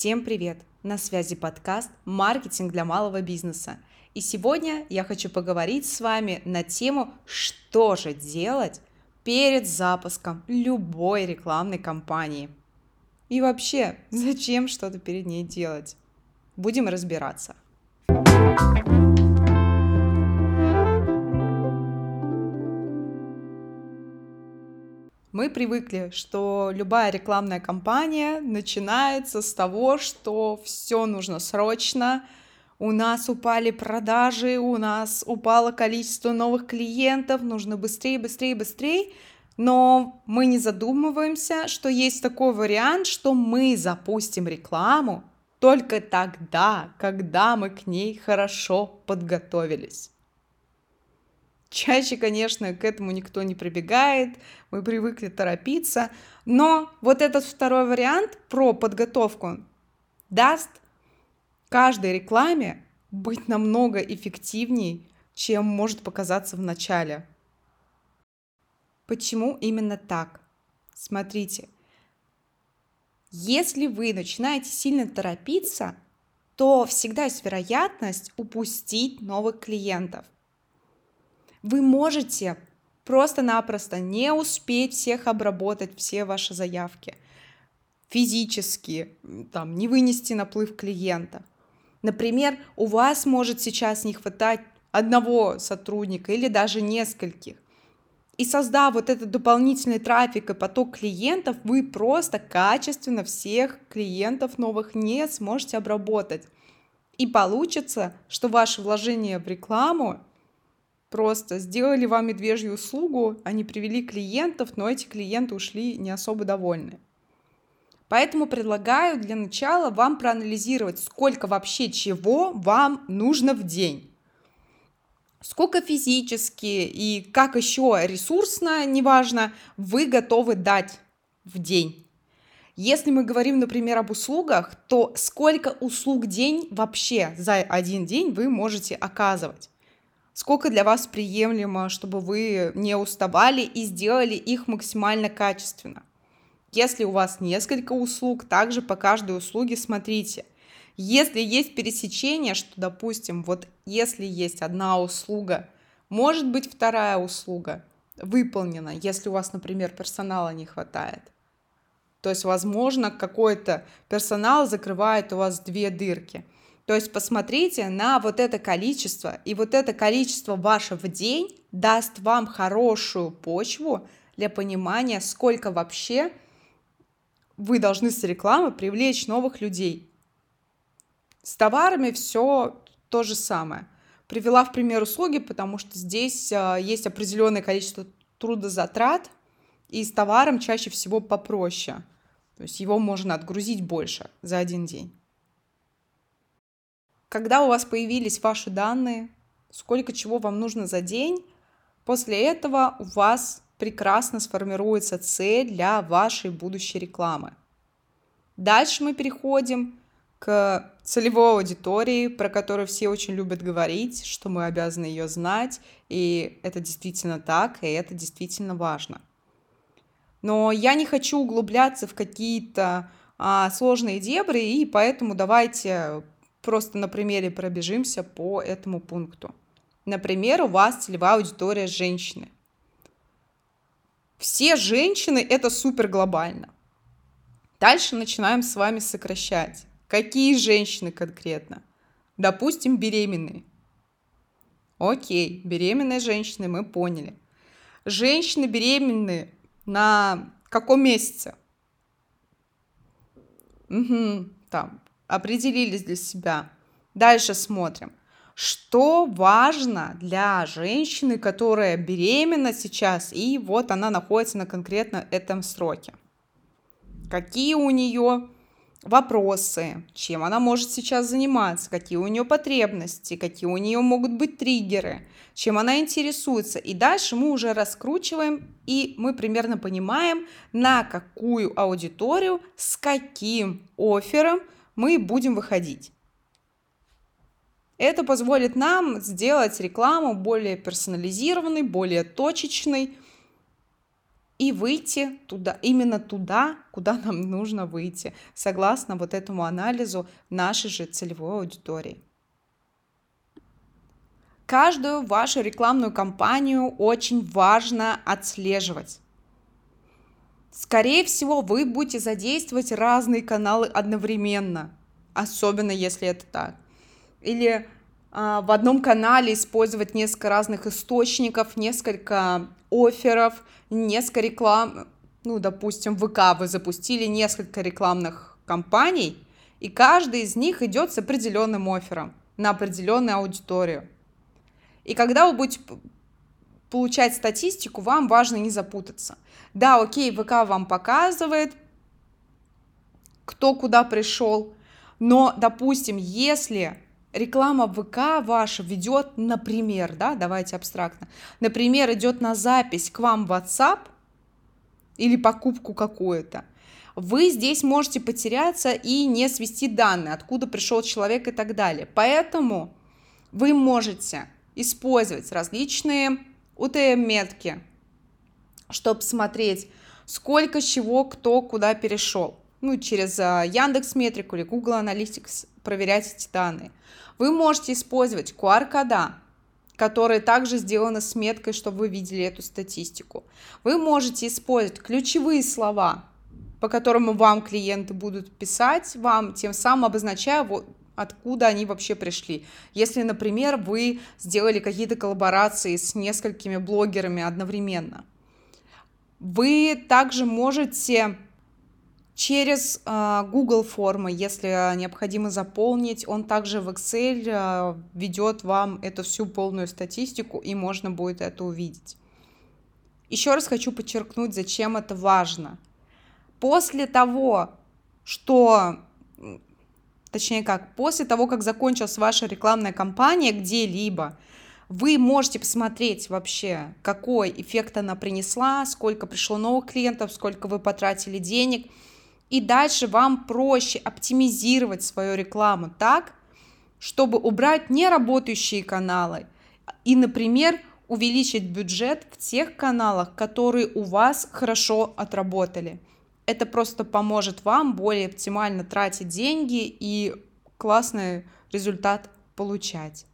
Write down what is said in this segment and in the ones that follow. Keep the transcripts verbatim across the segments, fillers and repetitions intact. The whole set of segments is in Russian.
Всем привет! На связи подкаст «Маркетинг для малого бизнеса». И сегодня я хочу поговорить с вами на тему, что же делать перед запуском любой рекламной кампании. И вообще, зачем что-то перед ней делать? Будем разбираться. Мы привыкли, что любая рекламная кампания начинается с того, что все нужно срочно, у нас упали продажи, у нас упало количество новых клиентов, нужно быстрее, быстрее, быстрее, но мы не задумываемся, что есть такой вариант, что мы запустим рекламу только тогда, когда мы к ней хорошо подготовились. Чаще, конечно, к этому никто не прибегает, мы привыкли торопиться, но вот этот второй вариант про подготовку даст каждой рекламе быть намного эффективней, чем может показаться в начале. Почему именно так? Смотрите, если вы начинаете сильно торопиться, то всегда есть вероятность упустить новых клиентов. Вы можете просто-напросто не успеть всех обработать, все ваши заявки, физически, там, не вынести наплыв клиента. Например, у вас может сейчас не хватать одного сотрудника или даже нескольких. И создав вот этот дополнительный трафик и поток клиентов, вы просто качественно всех клиентов новых не сможете обработать. И получится, что ваше вложение в рекламу просто сделали вам медвежью услугу, они привели клиентов, но эти клиенты ушли не особо довольны. Поэтому предлагаю для начала вам проанализировать, сколько вообще чего вам нужно в день. Сколько физически и как еще ресурсно, неважно, вы готовы дать в день. Если мы говорим, например, об услугах, то сколько услуг в день вообще за один день вы можете оказывать? Сколько для вас приемлемо, чтобы вы не уставали и сделали их максимально качественно. Если у вас несколько услуг, также по каждой услуге смотрите. Если есть пересечение, что, допустим, вот если есть одна услуга, может быть, вторая услуга выполнена, если у вас, например, персонала не хватает. То есть, возможно, какой-то персонал закрывает у вас две дырки. То есть посмотрите на вот это количество, и вот это количество ваше в день даст вам хорошую почву для понимания, сколько вообще вы должны с рекламы привлечь новых людей. С товарами все то же самое. Привела в пример услуги, потому что здесь есть определенное количество трудозатрат, и с товаром чаще всего попроще. То есть его можно отгрузить больше за один день. Когда у вас появились ваши данные, сколько чего вам нужно за день, после этого у вас прекрасно сформируется цель для вашей будущей рекламы. Дальше мы переходим к целевой аудитории, про которую все очень любят говорить, что мы обязаны ее знать, и это действительно так, и это действительно важно. Но я не хочу углубляться в какие-то а, сложные дебри, и поэтому давайте просто на примере пробежимся по этому пункту. Например, у вас целевая аудитория женщины. Все женщины – это супер глобально. Дальше начинаем с вами сокращать. Какие женщины конкретно? Допустим, беременные. Окей, беременные женщины, мы поняли. Женщины беременные на каком месяце? Угу, там. Определились для себя. Дальше смотрим, что важно для женщины, которая беременна сейчас, и вот она находится на конкретно этом сроке. Какие у нее вопросы, чем она может сейчас заниматься, какие у нее потребности, какие у нее могут быть триггеры, чем она интересуется. И дальше мы уже раскручиваем, и мы примерно понимаем, на какую аудиторию, с каким оффером мы будем выходить. Это позволит нам сделать рекламу более персонализированной, более точечной и выйти туда, именно туда, куда нам нужно выйти, согласно вот этому анализу нашей же целевой аудитории. Каждую вашу рекламную кампанию очень важно отслеживать. Скорее всего, вы будете задействовать разные каналы одновременно, особенно если это так. Или а, в одном канале использовать несколько разных источников, несколько офферов, несколько реклам. Ну, допустим, в ВК вы запустили несколько рекламных кампаний, и каждый из них идет с определенным оффером на определенную аудиторию. И когда вы будете получать статистику, вам важно не запутаться. Да, окей, ВК вам показывает, кто куда пришел, но, допустим, если реклама ВК ваша ведет, например, да, давайте абстрактно, например, идет на запись к вам в WhatsApp или покупку какую-то, вы здесь можете потеряться и не свести данные, откуда пришел человек и так далее. Поэтому вы можете использовать различные УТМ-метки, чтобы смотреть, сколько чего, кто, куда перешел. Ну, через Яндекс.Метрику или Google Analytics проверять эти данные. Вы можете использовать ку ар-кода, которые также сделаны с меткой, чтобы вы видели эту статистику. Вы можете использовать ключевые слова, по которым вам клиенты будут писать, вам тем самым обозначая, вот, откуда они вообще пришли. Если, например, вы сделали какие-то коллаборации с несколькими блогерами одновременно. Вы также можете через Google формы, если необходимо заполнить, он также в Excel ведет вам эту всю полную статистику, и можно будет это увидеть. Еще раз хочу подчеркнуть, зачем это важно. После того, что... Точнее как, после того, как закончилась ваша рекламная кампания где-либо, вы можете посмотреть вообще, какой эффект она принесла, сколько пришло новых клиентов, сколько вы потратили денег. И дальше вам проще оптимизировать свою рекламу так, чтобы убрать неработающие каналы и, например, увеличить бюджет в тех каналах, которые у вас хорошо отработали. Это просто поможет вам более оптимально тратить деньги и классный результат получать.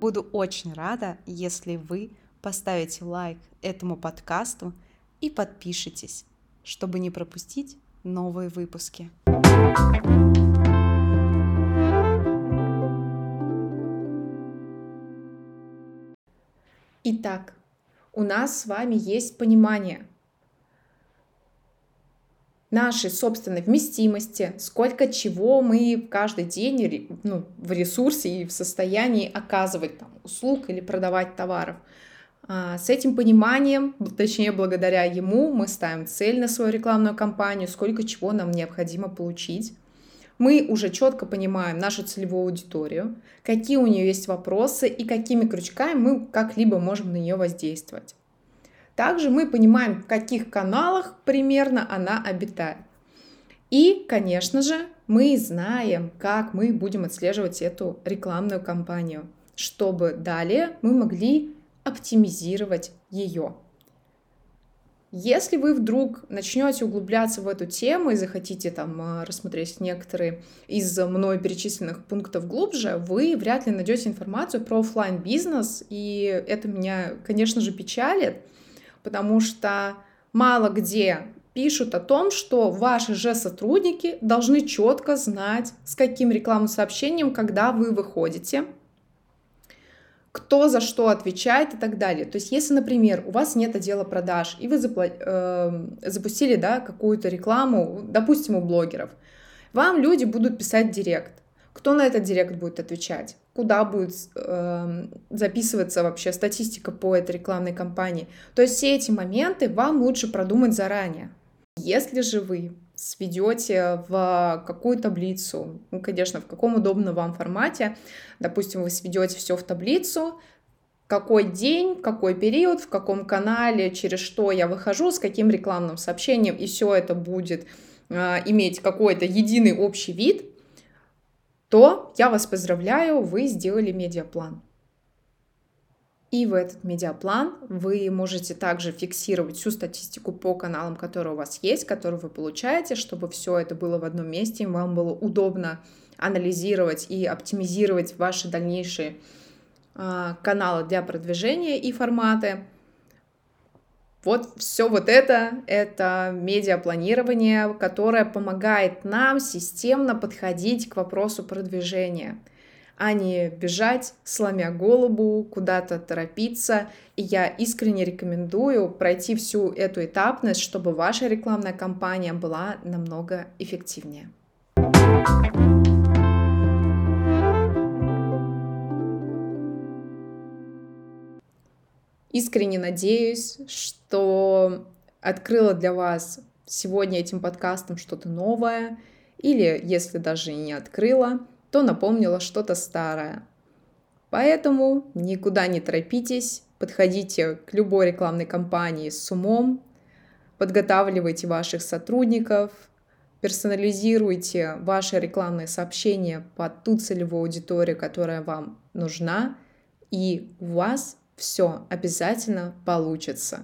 Буду очень рада, если вы поставите лайк этому подкасту и подпишитесь, чтобы не пропустить новые выпуски. Итак, у нас с вами есть понимание нашей собственной вместимости, сколько чего мы каждый день, ну, в ресурсе и в состоянии оказывать там, услуг или продавать товаров. С этим пониманием, точнее благодаря ему, мы ставим цель на свою рекламную кампанию, сколько чего нам необходимо получить. Мы уже четко понимаем нашу целевую аудиторию, какие у нее есть вопросы и какими крючками мы как-либо можем на нее воздействовать. Также мы понимаем, в каких каналах примерно она обитает. И, конечно же, мы знаем, как мы будем отслеживать эту рекламную кампанию, чтобы далее мы могли оптимизировать ее. Если вы вдруг начнете углубляться в эту тему и захотите там рассмотреть некоторые из мной перечисленных пунктов глубже, вы вряд ли найдете информацию про офлайн-бизнес, и это меня, конечно же, печалит, потому что мало где пишут о том, что ваши же сотрудники должны четко знать, с каким рекламным сообщением, когда вы выходите, кто за что отвечает и так далее. То есть, если, например, у вас нет отдела продаж, и вы запла- э, запустили да, какую-то рекламу, допустим, у блогеров, вам люди будут писать директ. Кто на этот директ будет отвечать? Куда будет э, записываться вообще статистика по этой рекламной кампании? То есть, все эти моменты вам лучше продумать заранее. Если же вы сведете в какую таблицу, ну, конечно, в каком удобном вам формате, допустим, вы сведете все в таблицу, какой день, в какой период, в каком канале, через что я выхожу, с каким рекламным сообщением, и все это будет э, иметь какой-то единый общий вид, то я вас поздравляю, вы сделали медиаплан. И в этот медиаплан вы можете также фиксировать всю статистику по каналам, которые у вас есть, которые вы получаете, чтобы все это было в одном месте, и вам было удобно анализировать и оптимизировать ваши дальнейшие э, каналы для продвижения и форматы. Вот все вот это, это медиапланирование, которое помогает нам системно подходить к вопросу продвижения, а не бежать, сломя голову, куда-то торопиться. И я искренне рекомендую пройти всю эту этапность, чтобы ваша рекламная кампания была намного эффективнее. Искренне надеюсь, что открыла для вас сегодня этим подкастом что-то новое, или, если даже и не открыла, то напомнила что-то старое. Поэтому никуда не торопитесь, подходите к любой рекламной кампании с умом, подготавливайте ваших сотрудников, персонализируйте ваши рекламные сообщения под ту целевую аудиторию, которая вам нужна, и у вас все обязательно получится.